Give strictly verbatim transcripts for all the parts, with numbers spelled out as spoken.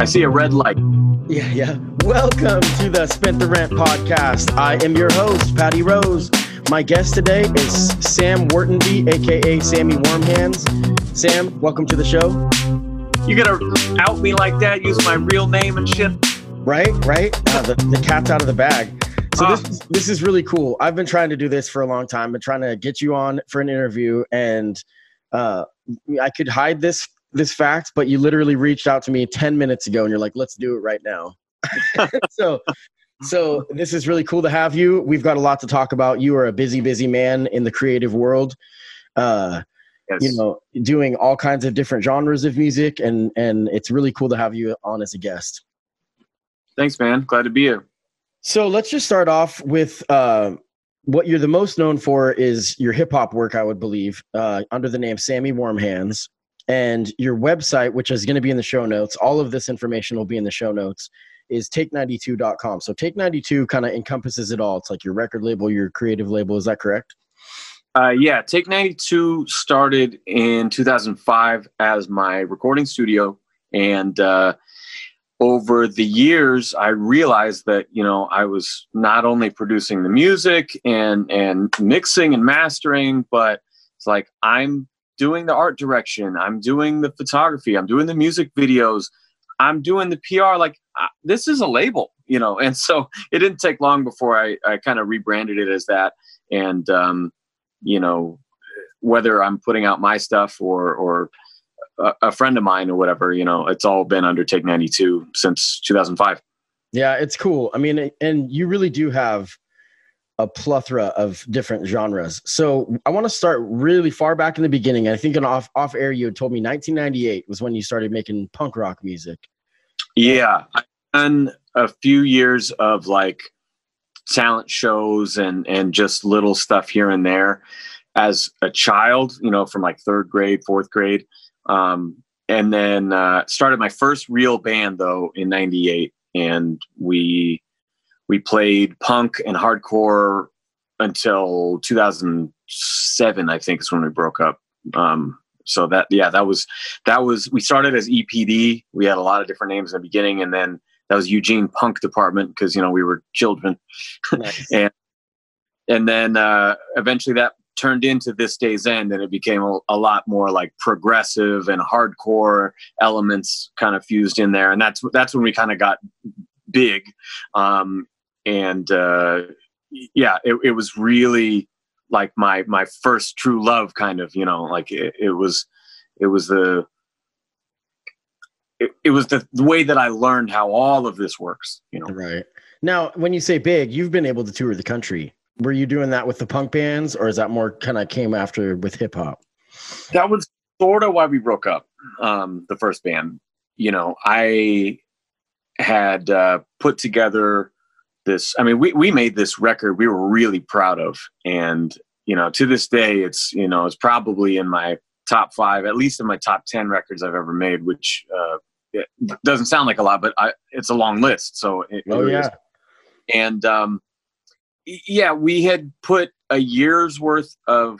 I see a red light. Yeah, yeah. Welcome to the Spent the Rent podcast. I am your host, Patty Rose. My guest today is Sam Wartenbee, a k a. Sammy Warm Hands. Sam, welcome to the show. You're going to out me like that, use my real name and shit? Right, right. Uh, the, the cat's out of the bag. So uh, this, this is really cool. I've been trying to do this for a long time. I've been trying to get you on for an interview, and uh, I could hide this this fact, but you literally reached out to me ten minutes ago and you're like, let's do it right now. so, so this is really cool to have you. We've got a lot to talk about. You are a busy, busy man in the creative world, uh, yes. you know, doing all kinds of different genres of music. And, and it's really cool to have you on as a guest. Thanks, man. Glad to be here. So let's just start off with, uh, what you're the most known for is your hip hop work, I would believe, uh, under the name Sammy Warm Hands. And your website, which is going to be in the show notes, all of this information will be in the show notes, is take ninety-two dot com. So Take ninety-two kind of encompasses it all. It's like your record label, your creative label. Is that correct? Uh, yeah. Take ninety-two started in two thousand five as my recording studio. And uh, over the years, I realized that, you know, I was not only producing the music and, and mixing and mastering, but it's like I'm doing the art direction, I'm doing the photography, I'm doing the music videos, I'm doing the P R. Like, uh, this is a label, you know? And so it didn't take long before I, I kind of rebranded it as that. And, um, you know, whether I'm putting out my stuff or, or a, a friend of mine or whatever, you know, it's all been under Take ninety-two since two thousand five. Yeah, it's cool. I mean, and you really do have a plethora of different genres. So I want to start really far back in the beginning. I think in off off air, you had told me nineteen ninety-eight was when you started making punk rock music. Yeah. I've done a few years of like talent shows and, and just little stuff here and there as a child, you know, from like third grade, fourth grade. Um, and then uh, started my first real band though in ninety-eight. And we, We played punk and hardcore until two thousand seven, I think is when we broke up. Um, so that, yeah, that was, that was, we started as E P D. We had a lot of different names in the beginning, and then that was Eugene Punk Department, 'cause you know, we were children. Nice. and, and then, uh, eventually that turned into This Day's End, and it became a, a lot more like progressive and hardcore elements kind of fused in there. And that's, that's when we kind of got big. Um, And, uh, yeah, it, it was really like my, my first true love kind of, you know, like it, it was, it was the, it, it was the way that I learned how all of this works, you know? Right. Now, when you say big, you've been able to tour the country. Were you doing that with the punk bands, or is that more kind of came after with hip hop? That was sort of why we broke up. Um, the first band, you know, I had, uh, put together this, I mean, we, we made this record we were really proud of. And, you know, to this day, it's, you know, it's probably in my top five, at least in my top ten records I've ever made, which uh, it doesn't sound like a lot, but I, it's a long list. So it, oh, it yeah. is. And um, yeah, we had put a year's worth of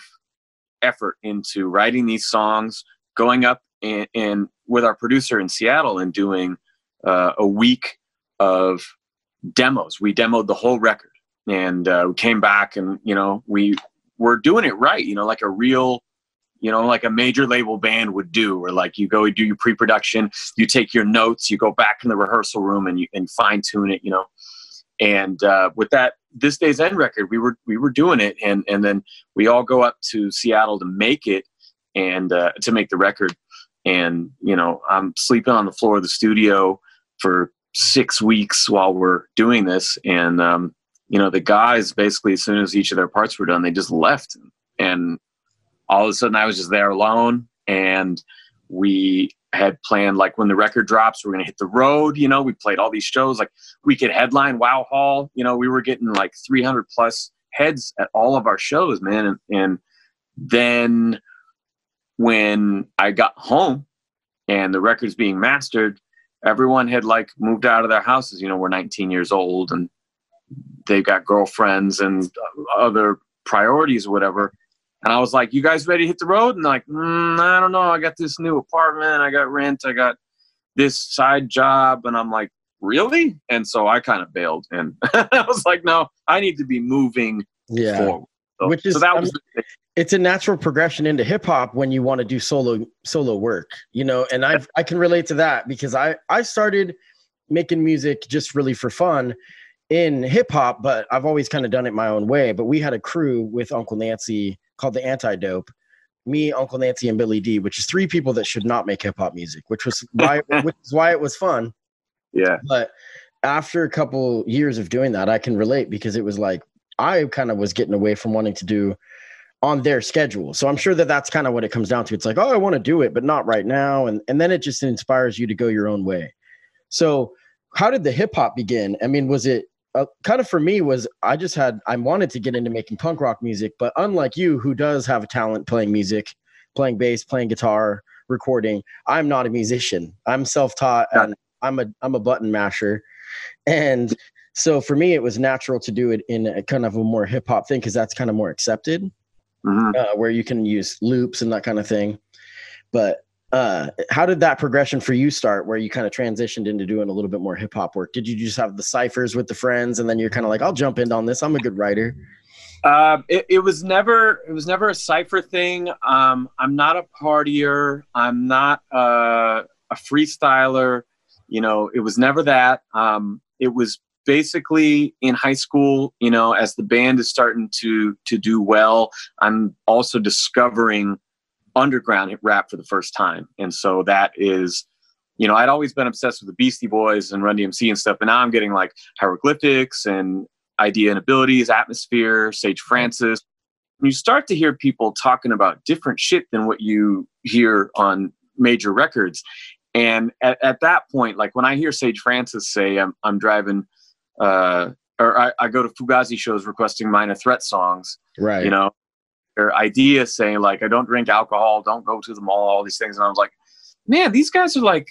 effort into writing these songs, going up and, and with our producer in Seattle and doing uh, a week of demos. We demoed the whole record, and uh, we came back, and you know, we were doing it right, you know, like a real, you know, like a major label band would do, where like you go, you do your pre-production, you take your notes, you go back in the rehearsal room and you and fine tune it, you know. And uh, with that This Day's End record, we were we were doing it, and and then we all go up to Seattle to make it, and uh, to make the record. And you know, I'm sleeping on the floor of the studio for six weeks while we're doing this. And um, you know, the guys basically, as soon as each of their parts were done, they just left, and all of a sudden I was just there alone. And we had planned, like, when the record drops, we're going to hit the road. You know, we played all these shows, like we could headline Wow Hall. You know, we were getting like three hundred plus heads at all of our shows, man. And, and then when I got home and the record's being mastered, everyone had like moved out of their houses. You know, we're nineteen years old and they've got girlfriends and other priorities or whatever. And I was like, you guys ready to hit the road? And like, mm, I don't know. I got this new apartment. I got rent. I got this side job. And I'm like, really? And so I kind of bailed. And I was like, no, I need to be moving yeah. forward. So, Which is, so that was I mean, it's a natural progression into hip hop when you want to do solo, solo work, you know? And I I can relate to that, because I, I started making music just really for fun in hip hop, but I've always kind of done it my own way. But we had a crew with Uncle Nancy called The Antidope, me, Uncle Nancy, and Billy D, which is three people that should not make hip-hop music, which was why, which is why it was fun. Yeah. But after a couple years of doing that, I can relate, because it was like, I kind of was getting away from wanting to do on their schedule. So I'm sure that that's kind of what it comes down to. It's like, oh, I want to do it, but not right now. And, and then it just inspires you to go your own way. So how did the hip-hop begin? I mean, was it, Uh, kind of for me was I just had I wanted to get into making punk rock music, but unlike you, who does have a talent playing music, playing bass, playing guitar, recording, I'm not a musician. I'm self-taught, and I'm a I'm a button masher. And so for me, it was natural to do it in a kind of a more hip-hop thing, because that's kind of more accepted, mm-hmm. uh, where you can use loops and that kind of thing. But Uh, how did that progression for you start, where you kind of transitioned into doing a little bit more hip hop work? Did you just have the ciphers with the friends, and then you're kind of like, I'll jump in on this, I'm a good writer? Uh, it, it was never, it was never a cipher thing. Um, I'm not a partier. I'm not uh, a freestyler. You know, it was never that. Um, it was basically in high school, you know, as the band is starting to, to do well, I'm also discovering underground rap for the first time. And so that is, you know, I'd always been obsessed with the Beastie Boys and Run D M C and stuff. And now I'm getting like Hieroglyphics and Eyedea and Abilities, Atmosphere, Sage Francis. And you start to hear people talking about different shit than what you hear on major records. And at, at that point, like when I hear Sage Francis say, I'm, I'm driving, uh, or I, I go to Fugazi shows requesting minor threat songs, right? You know, or Eyedea saying like, I don't drink alcohol, don't go to the mall, all these things. And I was like, man, these guys are like,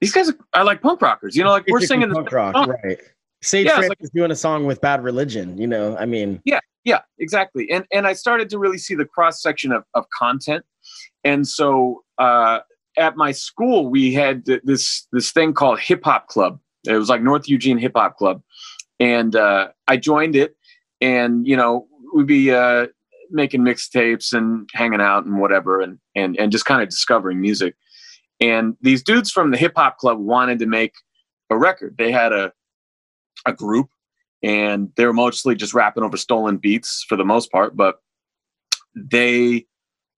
these guys are, are like punk rockers, you know, like we're singing punk rock, song. Right? Sage yeah, Francis like, is doing a song with Bad Religion, you know, I mean. Yeah, yeah, exactly. And and I started to really see the cross section of, of content. And so uh, at my school, we had this, this thing called Hip Hop Club. It was like North Eugene Hip Hop Club. And uh, I joined it, and, you know, we'd be, uh, making mixtapes and hanging out and whatever, and, and, and just kind of discovering music. And these dudes from the hip hop club wanted to make a record. They had a, a group, and they were mostly just rapping over stolen beats for the most part, but they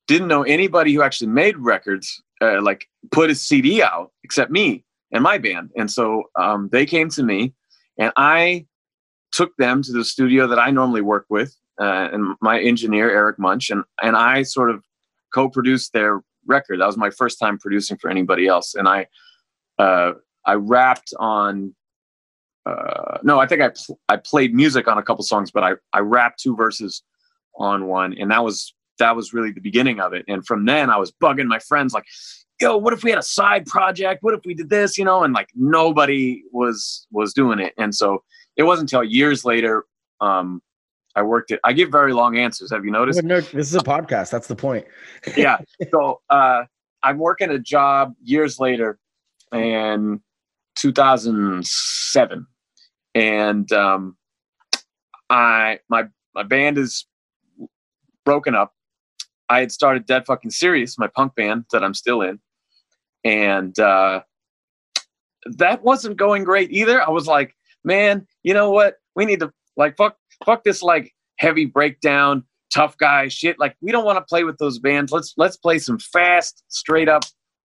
didn't know anybody who actually made records, uh, like put a C D out, except me and my band. And so um, they came to me, and I took them to the studio that I normally work with. Uh, and my engineer, Eric Munch, and, and I sort of co-produced their record. That was my first time producing for anybody else. And I, uh, I rapped on, uh, no, I think I, pl I played music on a couple songs, but I, I rapped two verses on one. And that was, that was really the beginning of it. And from then I was bugging my friends like, yo, what if we had a side project? What if we did this, you know? And like, nobody was, was doing it. And so it wasn't until years later, um, I worked it. I give very long answers. Have you noticed? No, this is a podcast. That's the point. Yeah. So uh, I'm working a job years later in two thousand seven. And um, I my my band is broken up. I had started Dead Fucking Serious, my punk band that I'm still in. And uh, that wasn't going great either. I was like, man, you know what? We need to like fuck fuck this like heavy breakdown, tough guy shit. Like we don't want to play with those bands. Let's let's play some fast, straight up,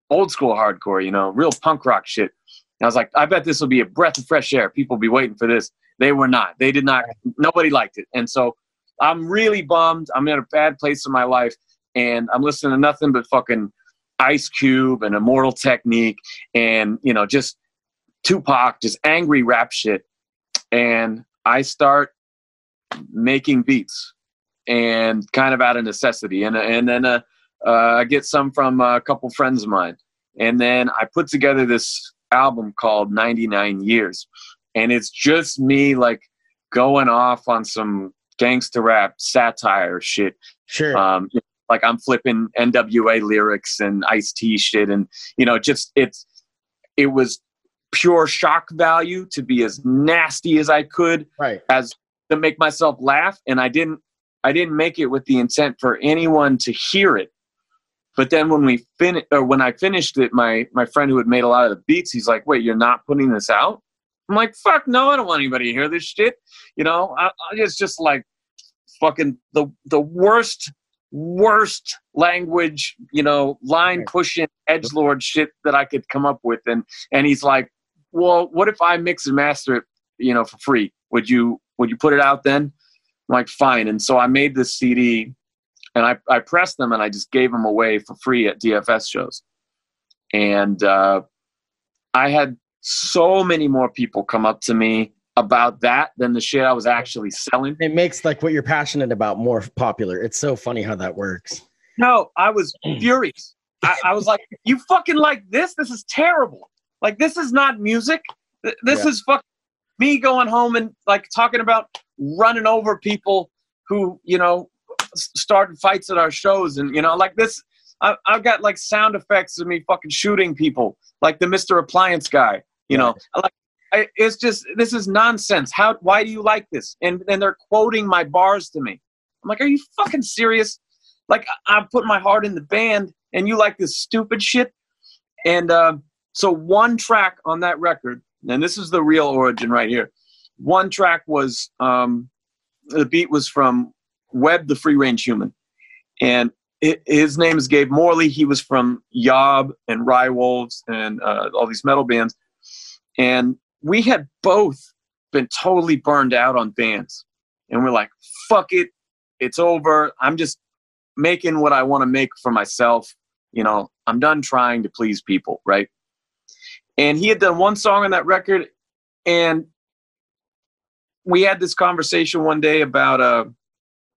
old school hardcore. You know, real punk rock shit. And I was like, I bet this will be a breath of fresh air. People will be waiting for this. They were not. They did not. Nobody liked it. And so I'm really bummed. I'm in a bad place in my life, and I'm listening to nothing but fucking Ice Cube and Immortal Technique and, you know, just Tupac, just angry rap shit. And I start making beats and kind of out of necessity. And, and then uh, uh, I get some from a couple friends of mine. And then I put together this album called ninety-nine years. And it's just me like going off on some gangster rap satire shit. Sure. Um, Like I'm flipping N W A lyrics and Ice-T shit, and you know, just it's it was pure shock value to be as nasty as I could, right? As to make myself laugh, and I didn't I didn't make it with the intent for anyone to hear it. But then when we fin or when I finished it, my my friend who had made a lot of the beats, he's like, "Wait, you're not putting this out?" I'm like, "Fuck no, I don't want anybody to hear this shit." You know, I, I, it's just like fucking the the worst. worst language, you know, line pushing edgelord shit that I could come up with. And, and he's like, well, what if I mix and master it, you know, for free? Would you, would you put it out then? I'm like, fine. And so I made this C D and I, I pressed them and I just gave them away for free at D F S shows. And, uh, I had so many more people come up to me about that than the shit I was actually selling. It makes like what you're passionate about more popular. It's so funny how that works. No, I was furious. I, I was like, you fucking like this? This is terrible. Like, this is not music. This yeah. is fucking me going home and like talking about running over people who, you know, started fights at our shows. And, you know, like this, I, I've got like sound effects of me fucking shooting people like the Mister Appliance guy, you yeah. know, like, I, it's just, this is nonsense. How, why do you like this? And then they're quoting my bars to me. I'm like, are you fucking serious? Like, I, I put my heart in the band and you like this stupid shit. And uh, so one track on that record, and this is the real origin right here. One track was, um, the beat was from Webb, the Free Range Human. And it, his name is Gabe Morley. He was from Yob and Rye Wolves and uh, all these metal bands. And we had both been totally burned out on bands and we're like, fuck it. It's over. I'm just making what I want to make for myself. You know, I'm done trying to please people. Right. And he had done one song on that record. And we had this conversation one day about, uh,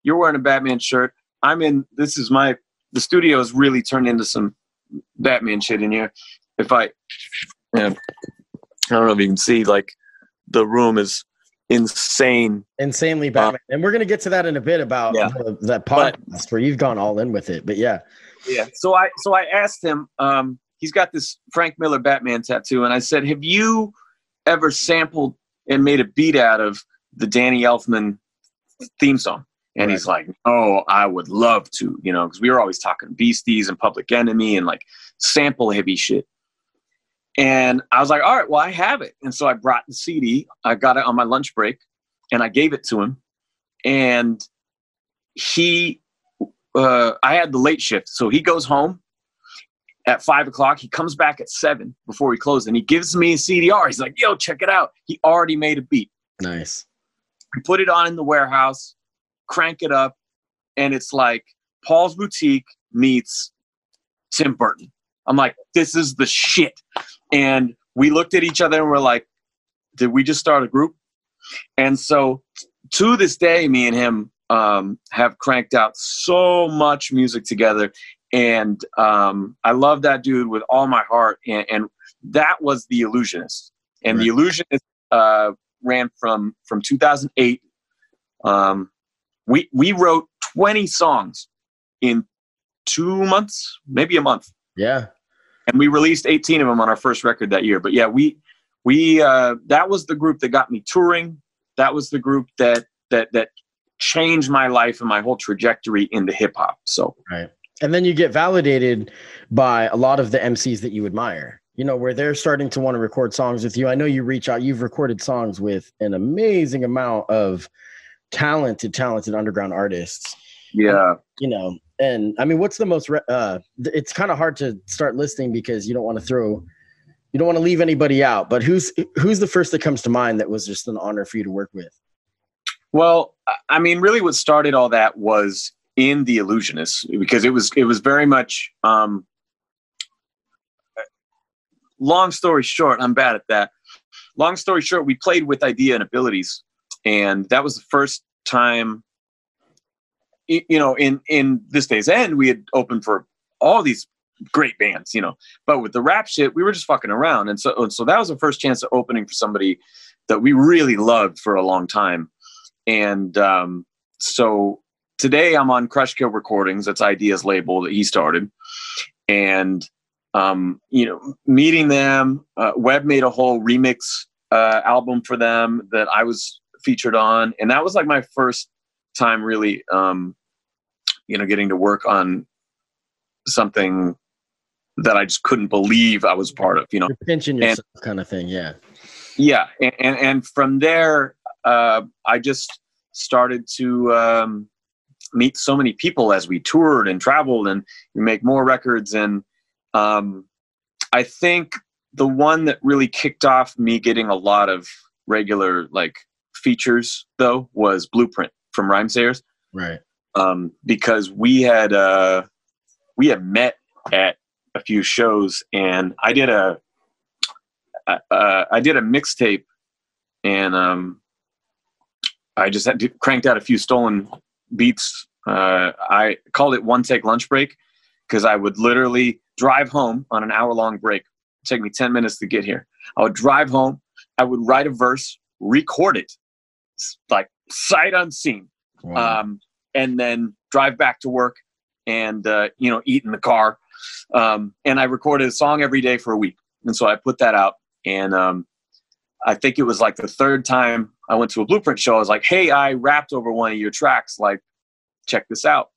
you're wearing a Batman shirt. I'm in, this is my, the studio has really turned into some Batman shit in here. If I, yeah. I don't know if you can see, like, the room is insane. Insanely Batman. Uh, and we're going to get to that in a bit about yeah. the, that podcast but, where you've gone all in with it. But, yeah. Yeah. So I so I asked him, um, he's got this Frank Miller Batman tattoo, and I said, have you ever sampled and made a beat out of the Danny Elfman theme song? And right. he's like, oh, I would love to, you know, because we were always talking Beasties and Public Enemy and, like, sample heavy shit. And I was like, all right, well, I have it. And so I brought the C D. I got it on my lunch break and I gave it to him. And he, uh, I had the late shift. So he goes home at five o'clock. He comes back at seven before we close and he gives me a C D R. He's like, yo, check it out. He already made a beat. Nice. We put it on in the warehouse, crank it up. And it's like Paul's Boutique meets Tim Burton. I'm like, this is the shit. And we looked at each other and we're like, did we just start a group? And so to this day, me and him um, have cranked out so much music together. And um, I love that dude with all my heart. And, and that was The Illusionist. And right. The Illusionist uh, ran from, from two thousand eight. Um, we, we wrote twenty songs in two months, maybe a month. Yeah. And we released eighteen of them on our first record that year. But yeah, we, we, uh, that was the group that got me touring. That was the group that, that, that changed my life and my whole trajectory into hip hop. So, right. And then you get validated by a lot of the M Cs that you admire. you know, where they're starting to want to record songs with you. I know you reach out, you've recorded songs with an amazing amount of talented, talented underground artists. Yeah. And, you know, and I mean, what's the most, re- uh, it's kind of hard to start listing because you don't want to throw, you don't want to leave anybody out, but who's, who's the first that comes to mind that was just an honor for you to work with? Well, I mean, really what started all that was in The Illusionist, because it was, it was very much, um, long story short, I'm bad at that. Long story short, we played with Eyedea and Abilities, and that was the first time, you know, in, in This Day's End, we had opened for all these great bands, you know, but with the rap shit, we were just fucking around. And so, and so that was the first chance of opening for somebody that we really loved for a long time. And, um, so today I'm on Crush Kill Recordings. That's Eyedea's label that he started. And, um, you know, meeting them, uh, Webb made a whole remix, uh, album for them that I was featured on. And that was like my first time really, um, you know, getting to work on something that I just couldn't believe I was part of, you know, you're pinching yourself and, kind of thing. Yeah. Yeah. And, and, and from there, uh, I just started to, um, meet so many people as we toured and traveled and we make more records. And, um, I think the one that really kicked off me getting a lot of regular, like, features though was Blueprint from Rhymesayers. Right. Um, because we had, uh, we had met at a few shows, and I did a, uh, I did a mixtape, and, um, I just had to, cranked out a few stolen beats. Uh, I called it One Take Lunch Break, because I would literally drive home on an hour-long break. It'd take me ten minutes to get here. I would drive home. I would write a verse, record it, like sight unseen. Wow. Um, and then drive back to work and, uh, you know, eat in the car. Um, and I recorded a song every day for a week. And so I put that out. And, um, I think it was like the third time I went to a Blueprint show. I was like, hey, I rapped over one of your tracks. Like, check this out.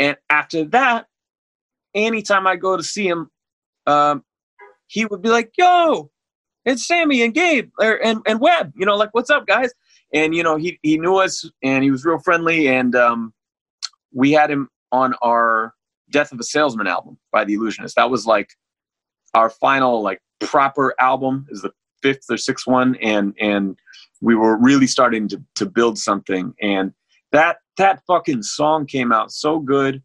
And after that, anytime I go to see him, um, he would be like, yo, it's Sammy and Gabe or, and, and Webb, you know, like, what's up, guys? And, you know, he, he knew us and he was real friendly. And, um, we had him on our Death of a Salesman album by The Illusionist. That was like our final, like, proper album, is the fifth or sixth one. And, and we were really starting to, to build something. And that, that fucking song came out so good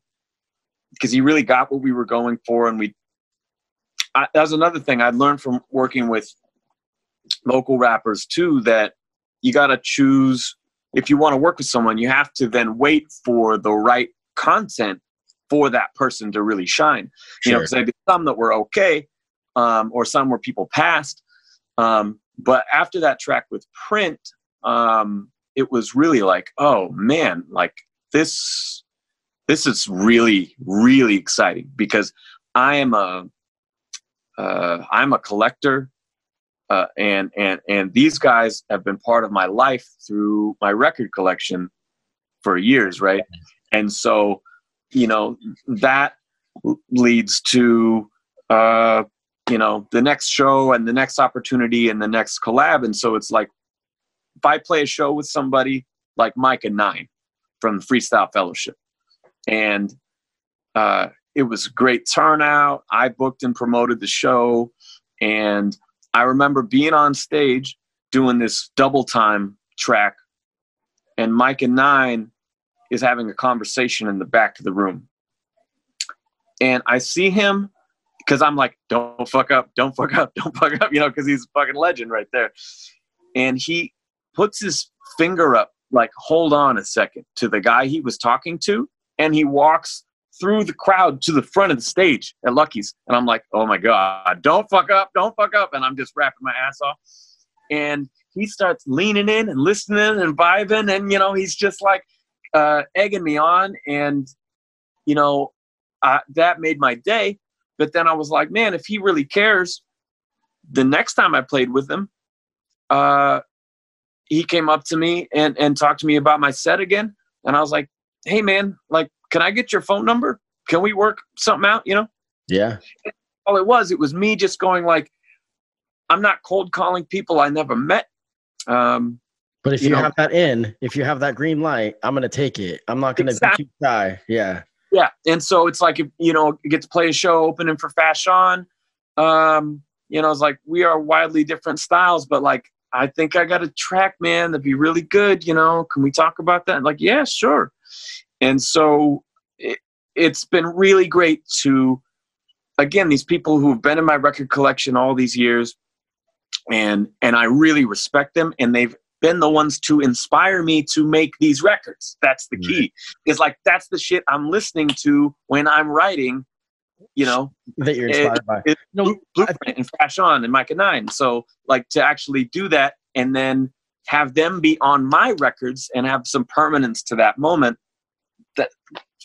because he really got what we were going for. And we, I, that was another thing I learned from working with local rappers too, that you got to choose, if you want to work with someone, you have to then wait for the right content for that person to really shine, you sure. know, because there'd be some that were okay. Um, or some where people passed. Um, but after that track with Print, um, it was really like, oh man, like this, this is really, really exciting because I am a, uh, I'm a collector. Uh, and, and, and these guys have been part of my life through my record collection for years. Right. And so, you know, that leads to, uh, you know, the next show and the next opportunity and the next collab. And so it's like, if I play a show with somebody like Mikah Nine from the Freestyle Fellowship, and uh, it was a great turnout. I booked and promoted the show. And I remember being on stage doing this double time track, and Mikah Nine is having a conversation in the back of the room. And I see him, because I'm like, don't fuck up, don't fuck up, don't fuck up, you know, because he's a fucking legend right there. And he puts his finger up, like, hold on a second, to the guy he was talking to. And he walks through the crowd to the front of the stage at Lucky's. And I'm like, oh my God, don't fuck up, don't fuck up. And I'm just rapping my ass off. And he starts leaning in and listening and vibing. And, you know, he's just like uh, egging me on. And, you know, uh, that made my day. But then I was like, man, if he really cares, the next time I played with him, uh, he came up to me and, and talked to me about my set again. And I was like, hey man, like, can I get your phone number? Can we work something out? You know? Yeah. all it was. It was me just going like, I'm not cold calling people I never met. Um, but if you, you know, have that in, if you have that green light, I'm going to take it. I'm not going to exactly. be shy. Yeah. Yeah. And so it's like, if, you know, you get to play a show opening for Fashion. Um, you know, it's like, we are wildly different styles, but like, I think I got a track, man, that'd be really good. You know, can we talk about that? And like, yeah, sure. And so it, it's been really great to, again, these people who've been in my record collection all these years, and, and I really respect them, and they've been the ones to inspire me to make these records. That's the key. Mm-hmm. It's like, that's the shit I'm listening to when I'm writing, you know, that you're inspired it, by it, no, Blueprint and Fashion and Mikah Nine. So like, to actually do that and then have them be on my records and have some permanence to that moment, that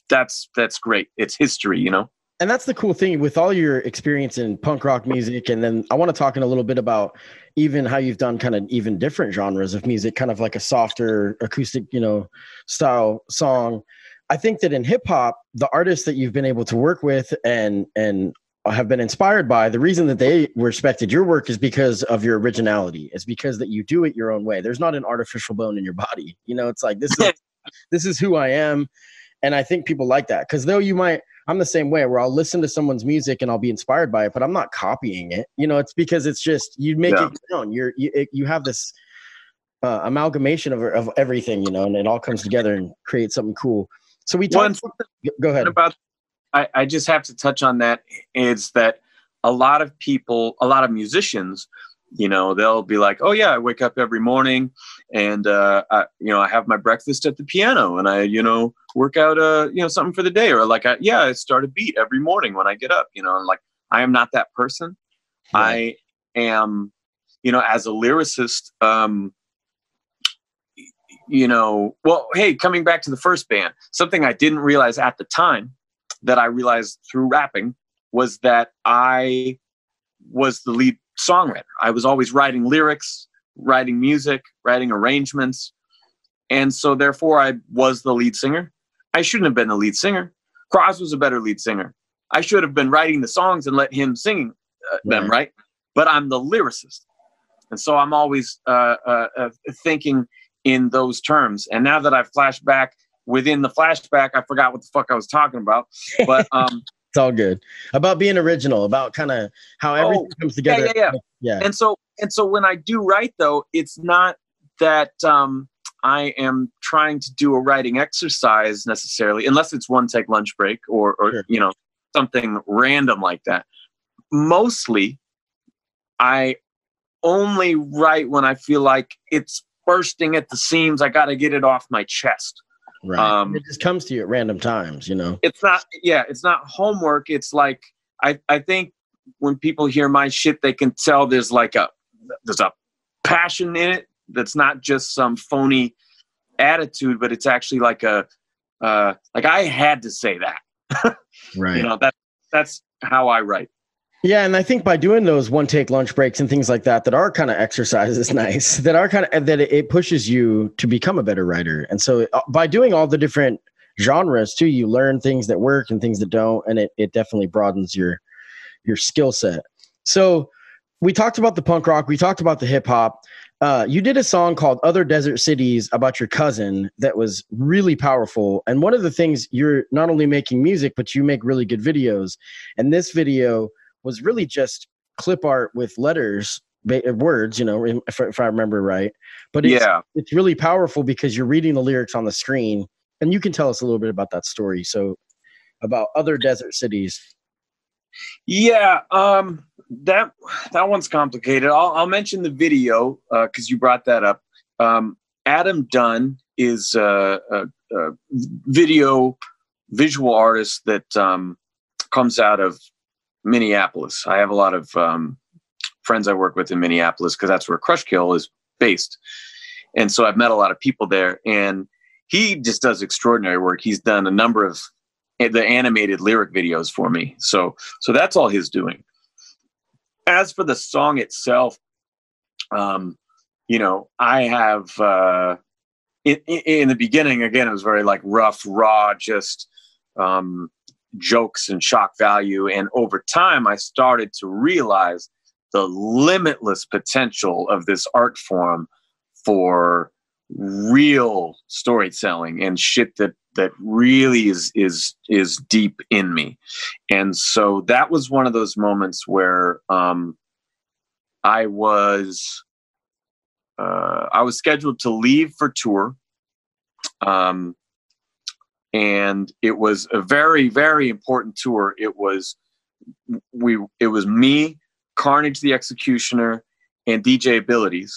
that's, that's great. It's history, you know? And that's the cool thing with all your experience in punk rock music. And then I want to talk in a little bit about even how you've done kind of even different genres of music, kind of like a softer acoustic, you know, style song. I think that in hip hop, the artists that you've been able to work with and, and have been inspired by, the reason that they respected your work is because of your originality. It's because that you do it your own way. There's not an artificial bone in your body. You know, it's like, this is, this is who I am. And I think people like that, because though you might, I'm the same way, where I'll listen to someone's music and I'll be inspired by it, but I'm not copying it. You know, it's because it's just, you make yeah. it your own. You're, you, it, you have this uh, amalgamation of, of everything, you know, and it all comes together and creates something cool. So we talked, go ahead. About, I, I just have to touch on that, is that a lot of people, a lot of musicians, you know, they'll be like, oh yeah, I wake up every morning and, uh, I, you know, I have my breakfast at the piano and I, you know, work out, uh, you know, something for the day. Or like, I, yeah, I start a beat every morning when I get up, you know, and like, I am not that person. Right. I am, you know, as a lyricist, um, you know, well, hey, coming back to the first band, something I didn't realize at the time that I realized through rapping was that I was the lead songwriter. I was always writing lyrics, writing music, writing arrangements. And so therefore I was the lead singer. I shouldn't have been the lead singer. Cross was a better lead singer. I should have been writing the songs and let him sing uh, them, right. right? But I'm the lyricist. And so I'm always uh, uh, uh, thinking in those terms. And now that I've flashed back, within the flashback, I forgot what the fuck I was talking about. But um, it's all good. About being original, about kind of how everything oh, comes together. Yeah, yeah, yeah. yeah. And so, and so when I do write though, it's not that um, I am trying to do a writing exercise necessarily, unless it's one take lunch break or, or sure. you know, something random like that. Mostly I only write when I feel like it's bursting at the seams. I got to get it off my chest. Right. Um, it just comes to you at random times, you know. It's not, yeah, it's not homework. It's like, I, I think when people hear my shit, they can tell there's like a, there's a passion in it. That's not just some phony attitude, but it's actually like a, uh, like I had to say that, right. You know, that, that's how I write. Yeah. And I think by doing those one take lunch breaks and things like that, that are kind of exercises, nice, that are kind of, that it pushes you to become a better writer. And so by doing all the different genres too, you learn things that work and things that don't. And it, it definitely broadens your, your skill set. So we talked about the punk rock, we talked about the hip hop. Uh, you did a song called Other Desert Cities about your cousin that was really powerful. And one of the things, you're not only making music, but you make really good videos. And this video was really just clip art with letters, words, you know, if, if I remember right. But it's, yeah. it's really powerful because you're reading the lyrics on the screen. And you can tell us a little bit about that story. So about Other Desert Cities. Yeah, um, that that one's complicated. I'll, I'll mention the video because uh, you brought that up. Um, Adam Dunn is a, a, a video visual artist that um, comes out of Minneapolis. I have a lot of um, friends I work with in Minneapolis because that's where Crushkill is based. And so I've met a lot of people there, and he just does extraordinary work. He's done a number of the animated lyric videos for me. So, so that's all his doing. As for the song itself, um, you know, I have, uh, in, in the beginning, again, it was very like rough, raw, just, um, jokes and shock value. And over time, I started to realize the limitless potential of this art form for real storytelling and shit that that really is is is deep in me. And so that was one of those moments where um, I was uh, I was scheduled to leave for tour, um, and it was a very, very important tour. It was we it was me, Carnage the Executioner, and D J Abilities.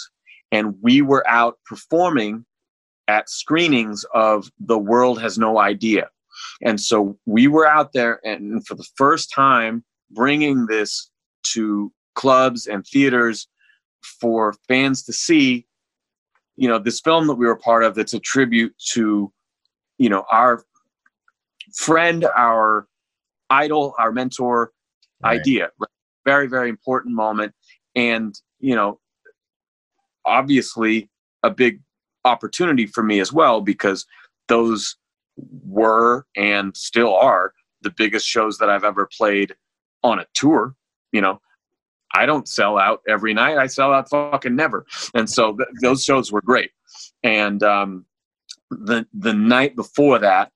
And we were out performing at screenings of The World Has No Idea. And so we were out there, and for the first time, bringing this to clubs and theaters for fans to see, you know, this film that we were part of that's a tribute to, you know, our friend, our idol, our mentor, right. Eyedea. Very, very important moment. And, you know, obviously a big opportunity for me as well, because those were and still are the biggest shows that I've ever played on a tour. You know, I don't sell out every night. I sell out fucking never. And so th those shows were great. And um, the, the night before that,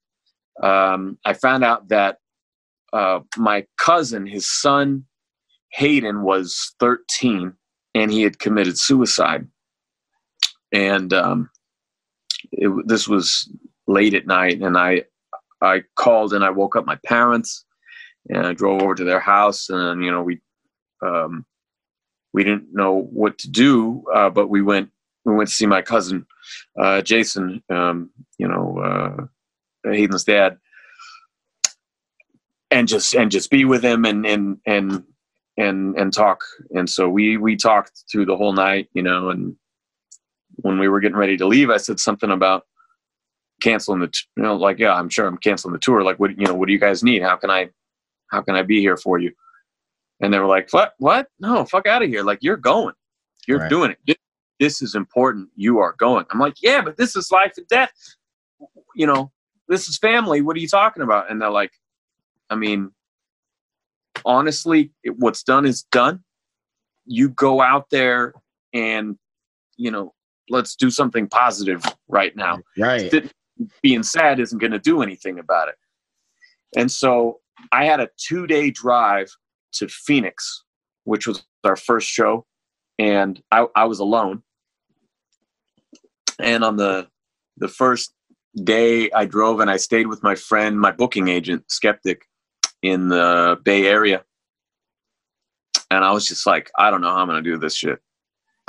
um, I found out that uh, my cousin, his son Hayden, was thirteen and he had committed suicide. And um, it, this was late at night, and I I called and I woke up my parents, and I drove over to their house, and you know we um, we didn't know what to do, uh, but we went we went to see my cousin uh, Jason, um, you know uh, Hayden's dad, and just and just be with him and and and and and talk. And so we we talked through the whole night, you know, and. When we were getting ready to leave, I said something about canceling the, you know, like, yeah, I'm sure I'm canceling the tour. Like, what, you know, what do you guys need? How can I, how can I be here for you? And they were like, what, what? No, fuck out of here. Like, you're going, you're right. doing it. This is important. You are going. I'm like, yeah, but this is life and death. You know, this is family. What are you talking about? And they're like, I mean, honestly, it, what's done is done. You go out there and, you know, let's do something positive right now. Right. Being sad isn't going to do anything about it. And so I had a two day drive to Phoenix, which was our first show. And I, I was alone. And on the, the first day I drove, and I stayed with my friend, my booking agent, Skeptic, in the Bay Area. And I was just like, I don't know how I'm going to do this shit.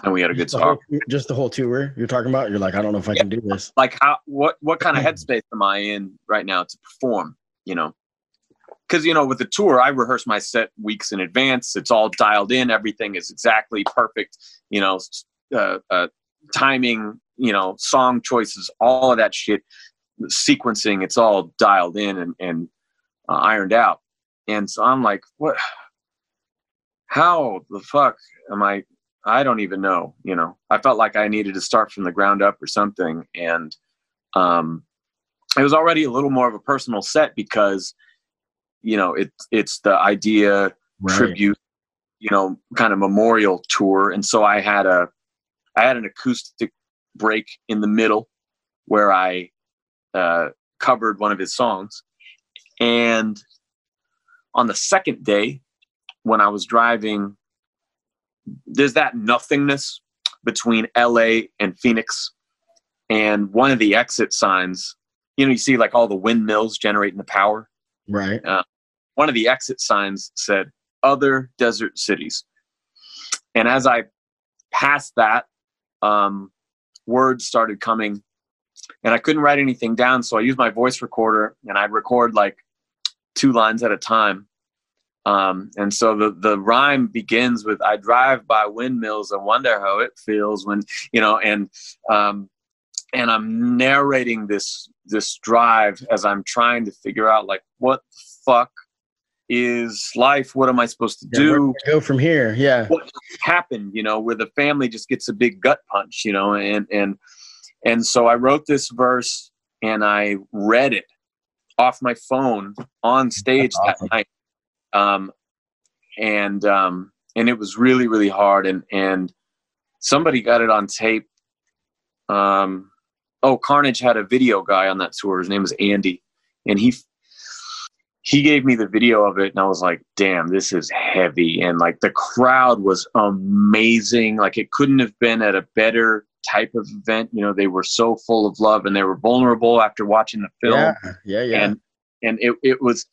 And we had a good talk. Whole, just the whole tour you're talking about? You're like, I don't know if I yeah. can do this. Like, how, what, what kind of headspace am I in right now to perform, you know? Because, you know, with the tour, I rehearse my set weeks in advance. It's all dialed in. Everything is exactly perfect, you know, uh, uh, timing, you know, song choices, all of that shit, sequencing, it's all dialed in and, and uh, ironed out. And so I'm like, what? How the fuck am I... I don't even know, you know, I felt like I needed to start from the ground up or something. And, um, it was already a little more of a personal set because, you know, it, it's the Eyedea right. tribute, you know, kind of memorial tour. And so I had a, I had an acoustic break in the middle where I, uh, covered one of his songs. And on the second day when I was driving, there's that nothingness between L A and Phoenix, and one of the exit signs, you know, you see like all the windmills generating the power. Right. Uh, one of the exit signs said other desert cities. And as I passed that, um, words started coming, and I couldn't write anything down. So I used my voice recorder, and I'd record like two lines at a time. Um, and so the, the rhyme begins with, I drive by windmills and wonder how it feels when, you know, and, um, and I'm narrating this, this drive as I'm trying to figure out like, what the fuck is life? What am I supposed to yeah, do? Where do I go from here? Yeah. What happened, you know, where the family just gets a big gut punch, you know, and, and, and so I wrote this verse and I read it off my phone on stage That's awesome. that night. Um, and, um, and it was really, really hard. And, and somebody got it on tape. Um, oh, Carnage had a video guy on that tour. His name was Andy. And he, he gave me the video of it, and I was like, damn, this is heavy. And like the crowd was amazing. Like it couldn't have been at a better type of event. You know, they were so full of love, and they were vulnerable after watching the film. Yeah. Yeah. Yeah. And, and it, it was,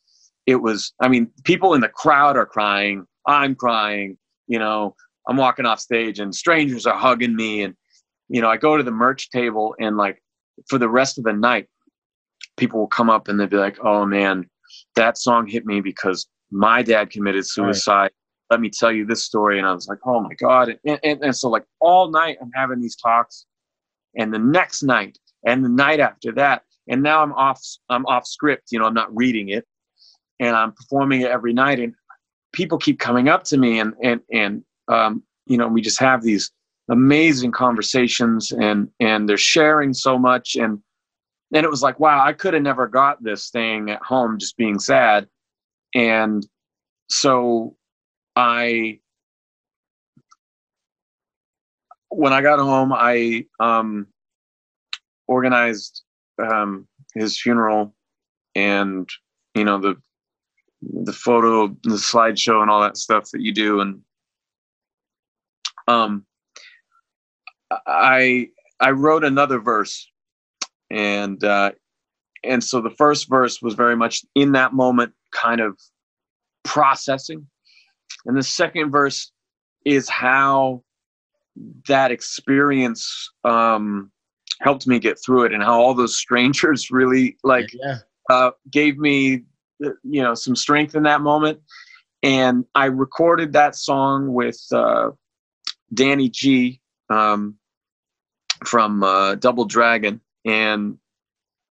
it was, I mean, people in the crowd are crying. I'm crying, you know, I'm walking off stage and strangers are hugging me. And, you know, I go to the merch table, and like for the rest of the night, people will come up and they'll be like, oh man, that song hit me because my dad committed suicide. Right. Let me tell you this story. And I was like, oh my God. And, and, and so like all night I'm having these talks, and the next night and the night after that. And now I'm off, I'm off script, you know, I'm not reading it, and I'm performing it every night, and people keep coming up to me, and, and, and, um, you know, we just have these amazing conversations, and, and they're sharing so much. And, and it was like, wow, I could have never got this staying at home, just being sad. And so I, when I got home, I, um, organized, um, his funeral, and, you know, the, the photo, the slideshow and all that stuff that you do. And, um, I, I wrote another verse. And, uh, and so the first verse was very much in that moment, kind of processing. And the second verse is how that experience, um, helped me get through it, and how all those strangers really like, yeah. uh, gave me, you know, some strength in that moment. And I recorded that song with, uh, Danny G, um, from, uh, Double Dragon. And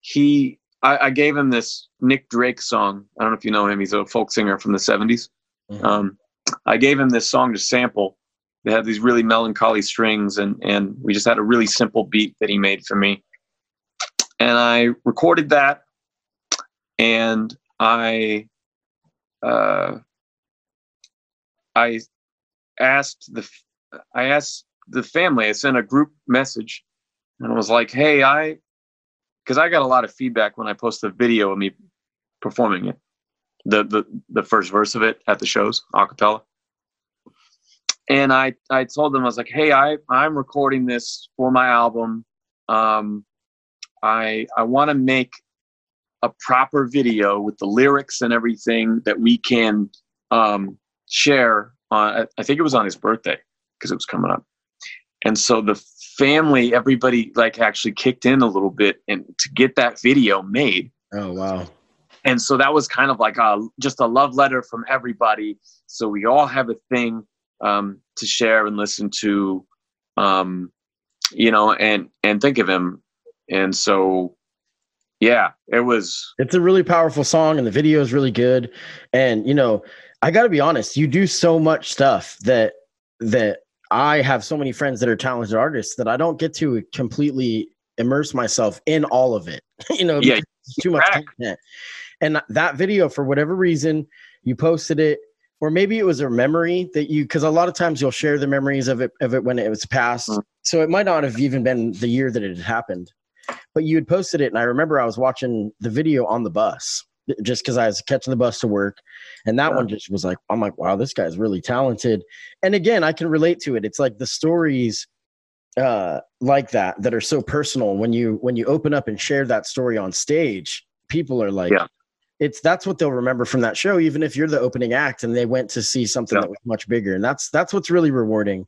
he, I, I gave him this Nick Drake song. I don't know if you know him. He's a folk singer from the seventies. Mm-hmm. Um, I gave him this song to sample. They have these really melancholy strings, and, and we just had a really simple beat that he made for me. And I recorded that, and I, uh, I asked the, I asked the family, I sent a group message, and I was like, hey, I, because I got a lot of feedback when I posted a video of me performing it, the the the first verse of it at the shows, a cappella. And I I told them, I was like, hey, I I'm recording this for my album. Um, I I want to make a proper video with the lyrics and everything that we can um, share. On, I think it was on his birthday because it was coming up. And so the family, everybody like actually kicked in a little bit and to get that video made. Oh, wow. And so that was kind of like a, just a love letter from everybody. So we all have a thing, um, to share and listen to, um, you know, and, and think of him. And so, yeah, it was, it's a really powerful song, and the video is really good. And, you know, I gotta be honest, you do so much stuff that, that, I have so many friends that are talented artists that I don't get to completely immerse myself in all of it, you know, yeah, it's too much content. And that video, for whatever reason, you posted it, or maybe it was a memory that you, because a lot of times you'll share the memories of it, of it when it was past. Mm-hmm. So it might not have even been the year that it had happened, but you had posted it. And I remember I was watching the video on the bus, just because I was catching the bus to work. And that yeah. one just was like, I'm like, wow, this guy's really talented. And again, I can relate to it. It's like the stories uh, like that, that are so personal. When you, when you open up and share that story on stage, people are like, yeah. it's, that's what they'll remember from that show. Even if you're the opening act and they went to see something yeah. that was much bigger. And that's, that's what's really rewarding.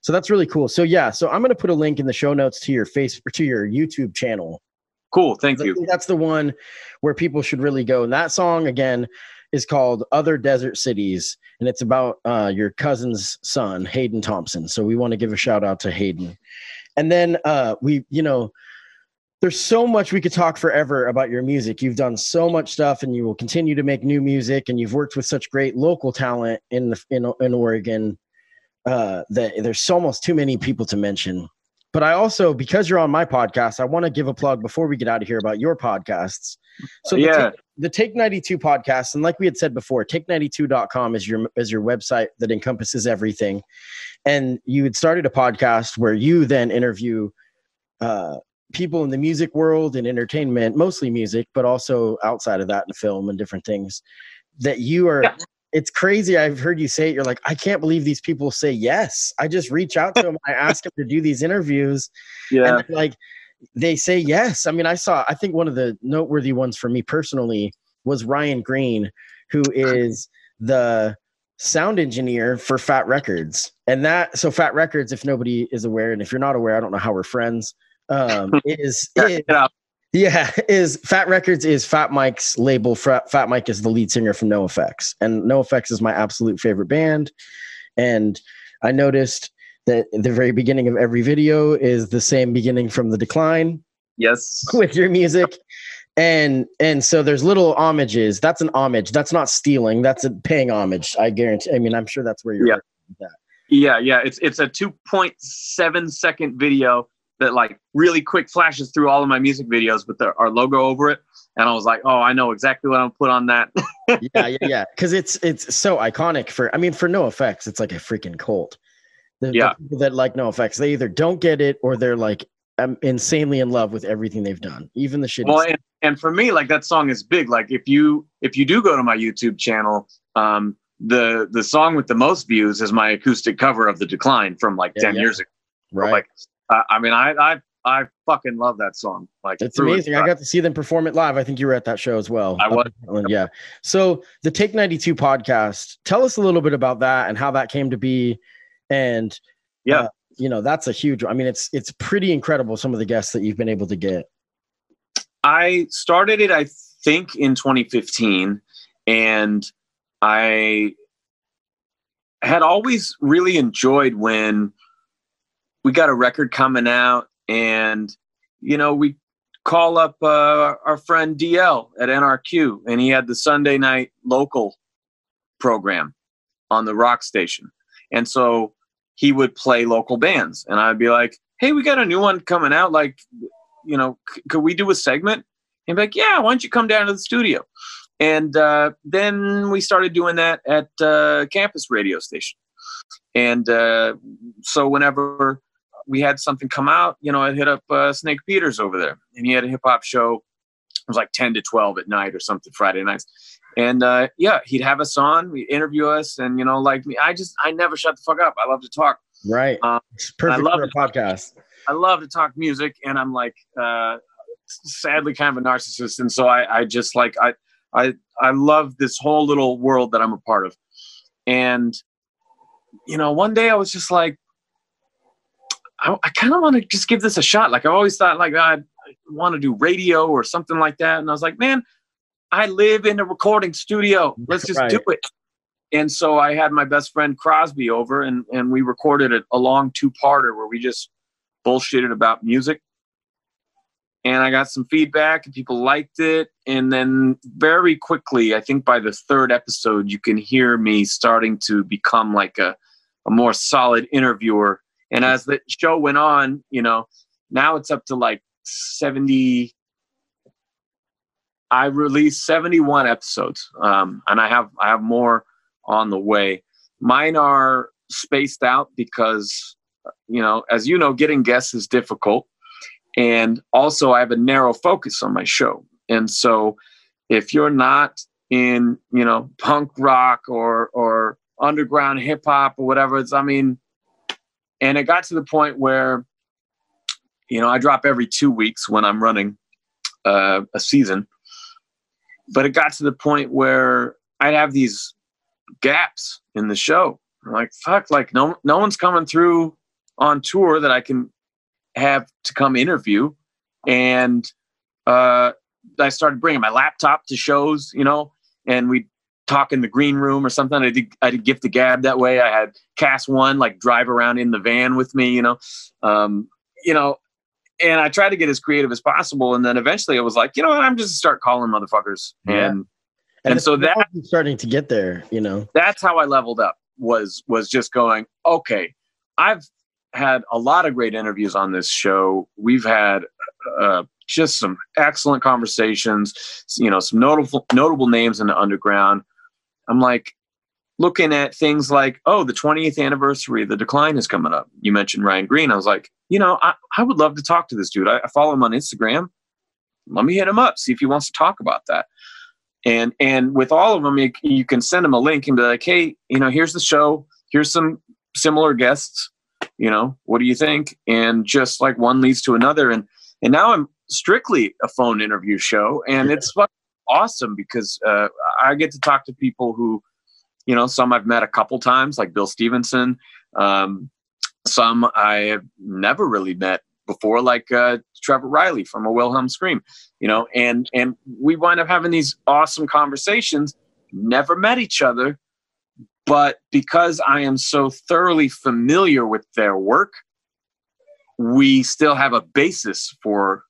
So that's really cool. So yeah. So I'm going to put a link in the show notes to your face or to your YouTube channel. Cool. Thank you. That's the one where people should really go. And that song again is called Other Desert Cities, and it's about uh, your cousin's son, Hayden Thompson. So we want to give a shout out to Hayden. And then uh, we, you know, there's so much we could talk forever about your music. You've done so much stuff, and you will continue to make new music, and you've worked with such great local talent in the, in, in Oregon uh, that there's almost too many people to mention. But I also, because you're on my podcast, I want to give a plug before we get out of here about your podcasts. So the, yeah. take, the Take ninety-two podcast, and like we had said before, take ninety-two dot com is your is your website that encompasses everything. And you had started a podcast where you then interview uh, people in the music world and entertainment, mostly music, but also outside of that in film and different things that you are... Yeah. It's crazy. I've heard you say it. You're like, I can't believe these people say yes. I just reach out to them. I ask them to do these interviews. Yeah. And like they say yes. I mean, I saw, I think one of the noteworthy ones for me personally was Ryan Green, who is the sound engineer for Fat Records. And that, so Fat Records, if nobody is aware, and if you're not aware, I don't know how we're friends, um, is, is yeah. Yeah, is Fat Records is Fat Mike's label. Fat Mike is the lead singer from N O F X, and N O F X is my absolute favorite band. And I noticed that the very beginning of every video is the same beginning from The Decline. Yes, with your music, and and so there's little homages. That's an homage. That's not stealing. That's a paying homage. I guarantee. I mean, I'm sure that's where you're. Yeah, at that. yeah, yeah. It's it's a two point seven second video that like really quick flashes through all of my music videos with the, our logo over it. And I was like, oh, I know exactly what I'm put on that. yeah, yeah, yeah. Cause it's, it's so iconic for, I mean, for N O F X, it's like a freaking cult. The, yeah. the people that like N O F X, they either don't get it or they're like I'm insanely in love with everything they've done. Even the shitty well, stuff. And, and for me, like that song is big. Like if you, if you do go to my YouTube channel, um, the, the song with the most views is my acoustic cover of The Decline from like yeah, ten yeah. years ago. Right. Like, Uh, I mean, I, I, I fucking love that song. Like it's amazing. It. I got to see them perform it live. I think you were at that show as well. I was. Yeah. So the Take ninety-two podcast, tell us a little bit about that and how that came to be. And yeah, uh, you know, that's a huge, I mean, it's, it's pretty incredible. Some of the guests that you've been able to get. I started it, I think in twenty fifteen, and I had always really enjoyed when we got a record coming out and, you know, we call up uh, our friend D L at N R Q, and he had the Sunday night local program on the rock station. And so he would play local bands, and I'd be like, hey, we got a new one coming out. Like, you know, c could we do a segment? And be like, yeah, why don't you come down to the studio? And uh, then we started doing that at uh, campus radio station. And uh, so whenever we had something come out, you know, I'd hit up uh, Snake Peters over there, and he had a hip hop show. It was like ten to twelve at night or something, Friday nights. And uh, yeah, he'd have us on, we'd interview us, and you know, like me, I just, I never shut the fuck up. I love to talk. Right. Um, it's perfect I love for a podcast. Talk, I love to talk music, and I'm like, uh, sadly kind of a narcissist. And so I, I just like, I, I, I love this whole little world that I'm a part of. And, you know, one day I was just like, I, I kind of want to just give this a shot. Like I always thought like I'd want to do radio or something like that. And I was like, man, I live in a recording studio. Let's just right. do it. And so I had my best friend Crosby over, and, and we recorded a, a long two-parter where we just bullshitted about music. And I got some feedback and people liked it. And then very quickly, I think by the third episode, you can hear me starting to become like a, a more solid interviewer. And as the show went on, you know, now it's up to like seventy. I released seventy-one episodes, um, and I have I have more on the way. Mine are spaced out because, you know, as you know, getting guests is difficult. And also I have a narrow focus on my show. And so if you're not in, you know, punk rock or, or underground hip hop or whatever, it's, I mean, and it got to the point where, you know, I drop every two weeks when I'm running uh, a season, but it got to the point where I'd have these gaps in the show. I'm like, fuck, like no, no one's coming through on tour that I can have to come interview. And uh, I started bringing my laptop to shows, you know, and we'd talk in the green room or something. I did, I did gift the gab that way. I had Cast One like drive around in the van with me, you know, um, you know, and I tried to get as creative as possible. And then eventually I was like, you know what, I'm just start calling motherfuckers. Yeah. And, and, and so that starting to get there, you know, that's how I leveled up was, was just going, okay, I've, had a lot of great interviews on this show. We've had uh, just some excellent conversations, you know, some notable notable names in the underground. I'm like looking at things like, oh, the twentieth anniversary of The Decline is coming up. You mentioned Ryan Green. I was like, you know, I, I would love to talk to this dude. I, I follow him on Instagram. Let me hit him up, see if he wants to talk about that. And and with all of them, you, you can send him a link and be like, hey, you know, here's the show. Here's some similar guests. You know, what do you think? And just like one leads to another. And and now I'm strictly a phone interview show. And yeah. It's fucking awesome because uh, I get to talk to people who, you know, some I've met a couple times, like Bill Stevenson. Um, some I have never really met before, like uh, Trevor Riley from A Wilhelm Scream. You know, and and we wind up having these awesome conversations. Never met each other, but because I am so thoroughly familiar with their work, we still have a basis for,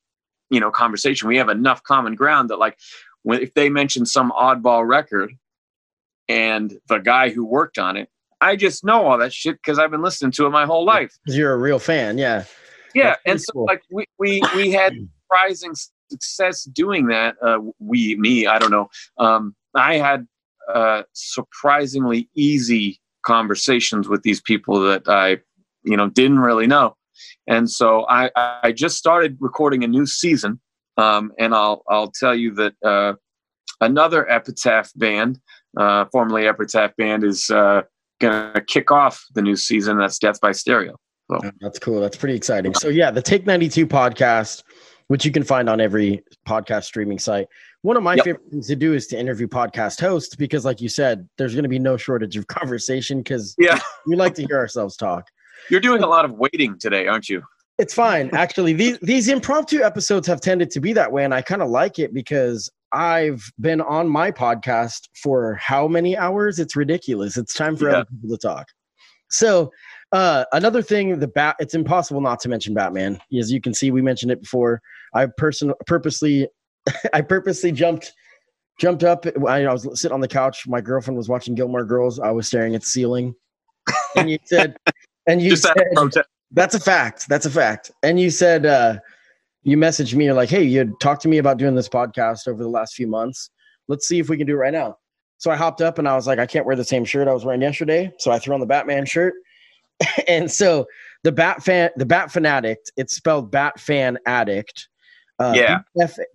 you know, conversation. We have enough common ground that, like, when if they mention some oddball record and the guy who worked on it, I just know all that shit because I've been listening to it my whole life. You're a real fan, yeah. Yeah, and so cool. like we we we had surprising success doing that. Uh, we, me, I don't know. Um, I had uh, surprisingly easy conversations with these people that I, you know, didn't really know. And so I I just started recording a new season, um, and I'll I'll tell you that uh, another Epitaph band. Uh, formerly Epitaph Band is uh, going to kick off the new season. That's Death by Stereo. So. That's cool. That's pretty exciting. So yeah, the Take ninety-two podcast, which you can find on every podcast streaming site. One of my yep. favorite things to do is to interview podcast hosts because, like you said, there's going to be no shortage of conversation because yeah. we like to hear ourselves talk. You're doing a lot of waiting today, aren't you? It's fine. Actually, these, these impromptu episodes have tended to be that way, and I kind of like it because I've been on my podcast for how many hours? It's ridiculous. It's time for yeah. other people to talk. So uh, another thing, the bat, it's impossible not to mention Batman. As you can see, we mentioned it before. I person purposely, I purposely jumped, jumped up. I, I was sitting on the couch. My girlfriend was watching Gilmore Girls. I was staring at the ceiling. And you said, and you Just said, that that's a fact. That's a fact. And you said, uh, you messaged me, you're like, hey, you talked to me about doing this podcast over the last few months. Let's see if we can do it right now. So I hopped up and I was like, I can't wear the same shirt I was wearing yesterday. So I threw on the Batman shirt. And so the Bat Fan, the Bat Fan Addict, it's spelled Bat Fan Addict. Uh, yeah.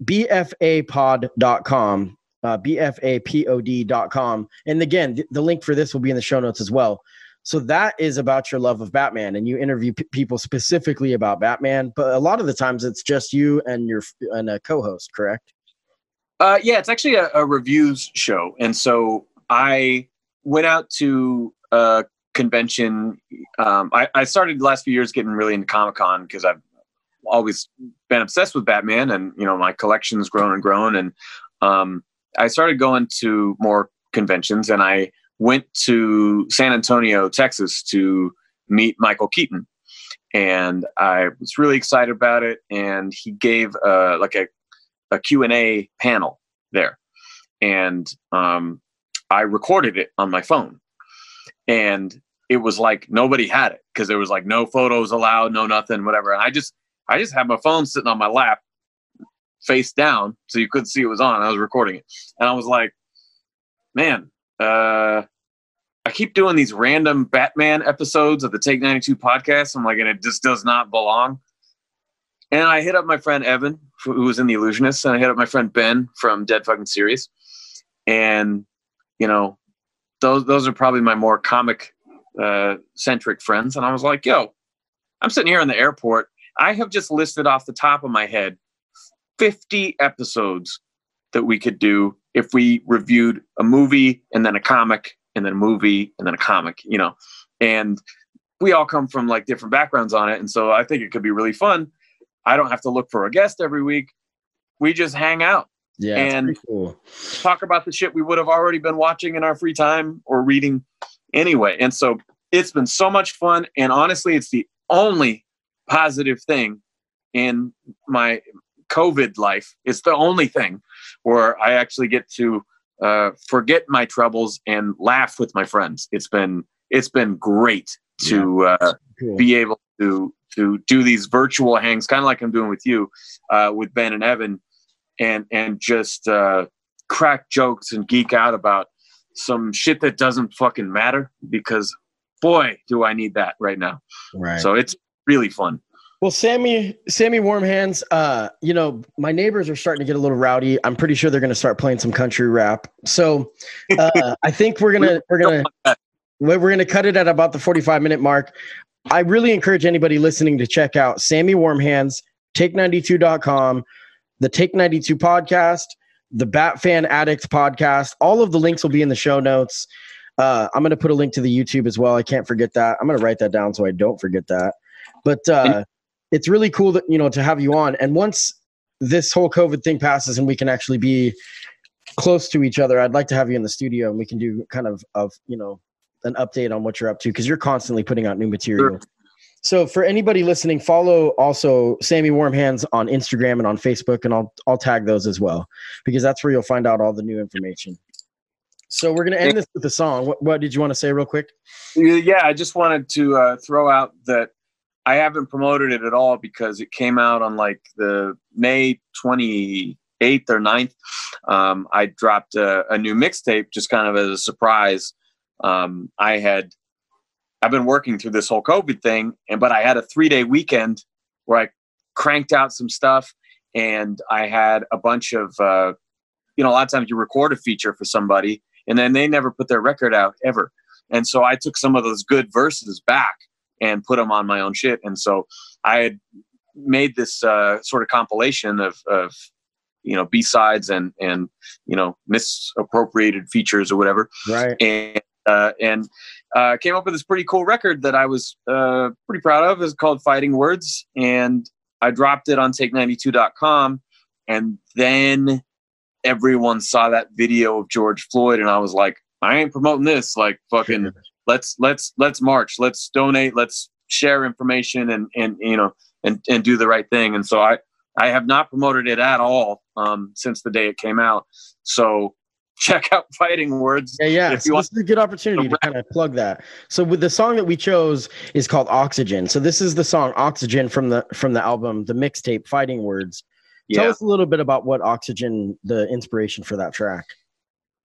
B F A pod dot com, uh, B F A P O D dot com. And again, th- the link for this will be in the show notes as well. So that is about your love of Batman, and you interview p- people specifically about Batman. But a lot of the times, it's just you and your and a co-host, correct? Uh, yeah, it's actually a, a reviews show, and so I went out to a convention. Um, I, I started the last few years getting really into Comic-Con because I've always been obsessed with Batman, and you know my collection's grown and grown. And um, I started going to more conventions, and I. went to San Antonio, Texas to meet Michael Keaton. And I was really excited about it. And he gave uh, like a, a Q and A panel there. And um, I recorded it on my phone. And it was like nobody had it because there was like no photos allowed, no nothing, whatever. And I just I just had my phone sitting on my lap face down so you couldn't see it was on. I was recording it. And I was like, man, Uh, I keep doing these random Batman episodes of the Take ninety-two podcast. I'm like, and it just does not belong. And I hit up my friend Evan, who was in The Illusionist, and I hit up my friend Ben from Dead Fucking Serious. And, you know, those those are probably my more comic-centric uh, friends. And I was like, yo, I'm sitting here in the airport. I have just listed off the top of my head fifty episodes that we could do if we reviewed a movie and then a comic and then a movie and then a comic, you know, and we all come from like different backgrounds on it. And so I think it could be really fun. I don't have to look for a guest every week. We just hang out yeah, and cool. talk about the shit we would have already been watching in our free time or reading anyway. And so it's been so much fun. And honestly, it's the only positive thing in my COVID life. It's the only thing where I actually get to uh, forget my troubles and laugh with my friends. It's been it's been great to yeah, uh, cool. be able to to do these virtual hangs, kind of like I'm doing with you, uh, with Ben and Evan, and and just uh, crack jokes and geek out about some shit that doesn't fucking matter, because boy, do I need that right now. Right. So it's really fun. Well, Sammy, Sammy Warm Hands, uh, you know, my neighbors are starting to get a little rowdy. I'm pretty sure they're going to start playing some country rap. So uh, I think we're going to, we're going to, we're going to cut it at about the forty-five minute mark. I really encourage anybody listening to check out Sammy Warm Hands, take ninety-two dot com, the Take ninety-two podcast, the Bat Fan Addict podcast. All of the links will be in the show notes. Uh, I'm going to put a link to the YouTube as well. I can't forget that. I'm going to write that down so I don't forget that. But uh, it's really cool that, you know, to have you on. And once this whole COVID thing passes and we can actually be close to each other, I'd like to have you in the studio and we can do kind of, of you know, an update on what you're up to, because you're constantly putting out new material. Sure. So for anybody listening, follow also Sammy Warm Hands on Instagram and on Facebook, and I'll I'll tag those as well, because that's where you'll find out all the new information. So we're going to end this with a song. What, what did you want to say real quick? Yeah, I just wanted to uh, throw out that I haven't promoted it at all, because it came out on like the May twenty-eighth or ninth. Um, I dropped a, a new mixtape just kind of as a surprise. Um, I had, I've been working through this whole COVID thing, and but I had a three day weekend where I cranked out some stuff, and I had a bunch of, uh, you know, a lot of times you record a feature for somebody and then they never put their record out ever. And so I took some of those good verses back and put them on my own shit. And so I had made this uh, sort of compilation of, of, you know, B-sides and, and, you know, misappropriated features or whatever. Right. And, uh, and uh, came up with this pretty cool record that I was uh, pretty proud of. It's called Fighting Words. And I dropped it on take ninety-two dot com. And then everyone saw that video of George Floyd. And I was like, I ain't promoting this. Like, fucking... Let's, let's, let's march, let's donate, let's share information and, and, you know, and, and do the right thing. And so I, I have not promoted it at all, um, since the day it came out. So check out Fighting Words. Yeah. Yeah. If you so want. This is a good opportunity to kind of plug that. So with the song that we chose is called Oxygen. So this is the song Oxygen from the, from the album, the mixtape Fighting Words. Tell yeah. us a little bit about what Oxygen, the inspiration for that track.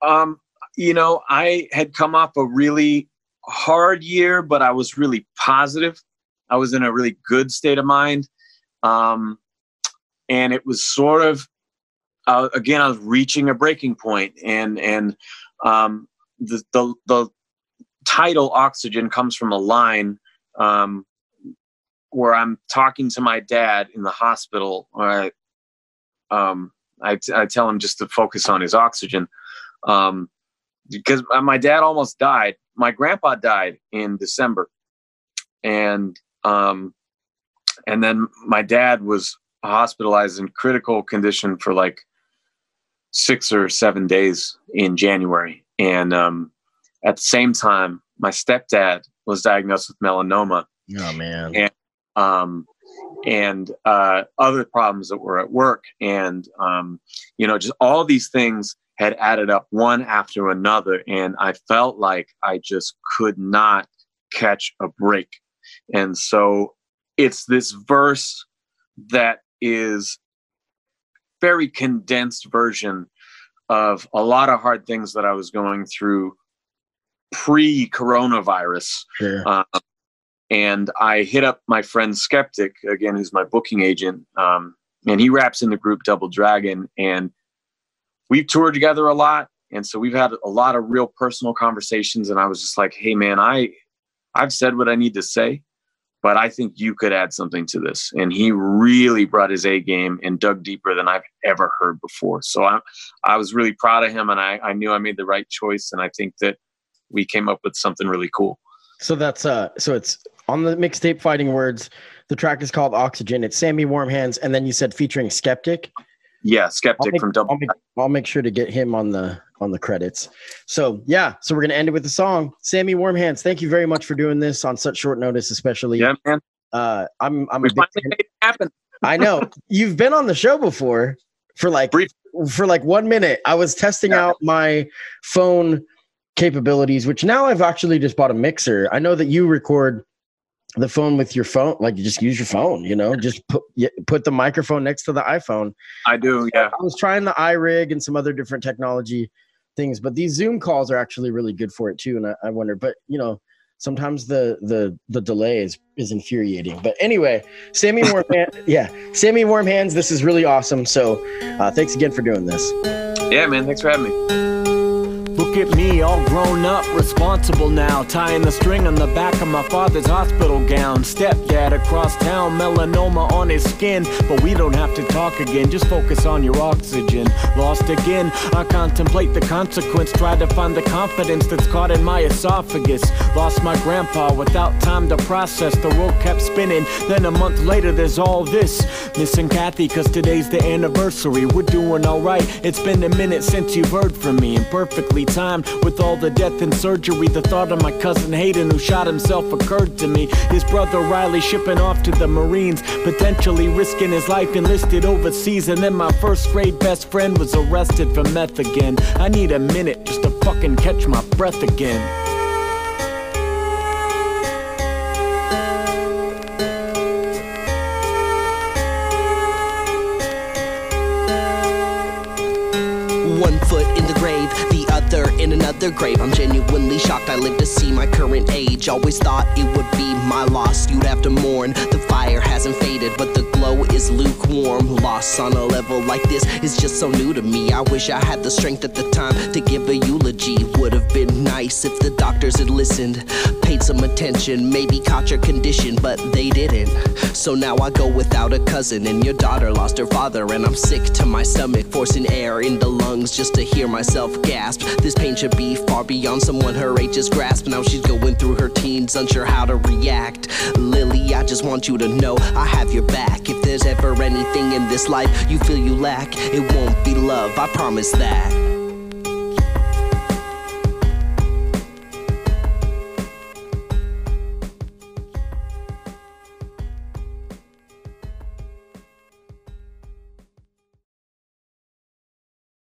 Um, you know, I had come off a really hard year, but I was really positive. I was in a really good state of mind. Um, and it was sort of, uh, again, I was reaching a breaking point, and, and, um, the, the, the title Oxygen comes from a line, um, where I'm talking to my dad in the hospital, or I, um, I, t- I tell him just to focus on his oxygen. Um, because my dad almost died. My grandpa died in December, and um, and then my dad was hospitalized in critical condition for like six or seven days in January. And um, at the same time, my stepdad was diagnosed with melanoma. Oh man! And um, and uh, other problems that were at work, and um, you know, just all these things had added up one after another. And I felt like I just could not catch a break. And so it's this verse that is very condensed version of a lot of hard things that I was going through pre-coronavirus. Sure. Um, and I hit up my friend Skeptic, again, who's my booking agent. Um, and he raps in the group Double Dragon, and we've toured together a lot, and so we've had a lot of real personal conversations. And I was just like, hey man, I, I've said what I need to say, but I think you could add something to this. And he really brought his A game and dug deeper than I've ever heard before. So I, I was really proud of him, and I, I knew I made the right choice. And I think that we came up with something really cool. So that's uh, so it's on the mixtape Fighting Words. The track is called Oxygen. It's Sammy Warm Hands, and then you said featuring Skeptic. Yeah, Skeptic make, from Double. I'll make, I'll make sure to get him on the on the credits. So yeah, so we're gonna end it with the song Sammy Warm Hands. Thank you very much for doing this on such short notice, especially. Yeah, man. Uh, I'm I'm. We finally made it happen. I know you've been on the show before for like Brief. for like one minute. I was testing yeah. out my phone capabilities, which now I've actually just bought a mixer. I know that you record the phone with your phone. Like, you just use your phone, you know, just put, put the microphone next to the iPhone. I do. Yeah. I was trying the iRig and some other different technology things, but these Zoom calls are actually really good for it too. And I, I wonder, but you know, sometimes the, the, the delay is, is infuriating. But anyway, Sammy Warm Hands, yeah, Sammy Warm Hands, this is really awesome. So uh, thanks again for doing this. Yeah, man, thanks for having me. Look at me, all grown up, responsible now, tying the string on the back of my father's hospital gown. Stepdad across town, melanoma on his skin. But we don't have to talk again, just focus on your oxygen. Lost again, I contemplate the consequence, try to find the confidence that's caught in my esophagus. Lost my grandpa without time to process, the world kept spinning. Then a month later there's all this. Missing Kathy cause today's the anniversary. We're doing alright, it's been a minute since you've heard from me. And perfectly timed with all the death and surgery, the thought of my cousin Hayden who shot himself occurred to me. His brother Riley shipping off to the Marines, potentially risking his life, enlisted overseas. And then my first grade best friend was arrested for meth again. I need a minute just to fucking catch my breath again. One foot in the grave, the other in another grave. I'm genuinely shocked I live to see my current age. Always thought it would be my loss you'd have to mourn. The fire hasn't faded, but the glow is lukewarm. Loss on a level like this is just so new to me. I wish I had the strength at the time to give a eulogy. Would have been nice if the doctors had listened, paid some attention, maybe caught your condition, but they didn't. So now I go without a cousin, and your daughter lost her father, and I'm sick to my stomach, forcing air into lungs just to hear myself gasp. This pain should be far beyond someone her age's grasp. Now she's going through her teens, unsure how to react. Lily, I just want you to know I have your back. If there's ever anything in this life you feel you lack, it won't be love, I promise that.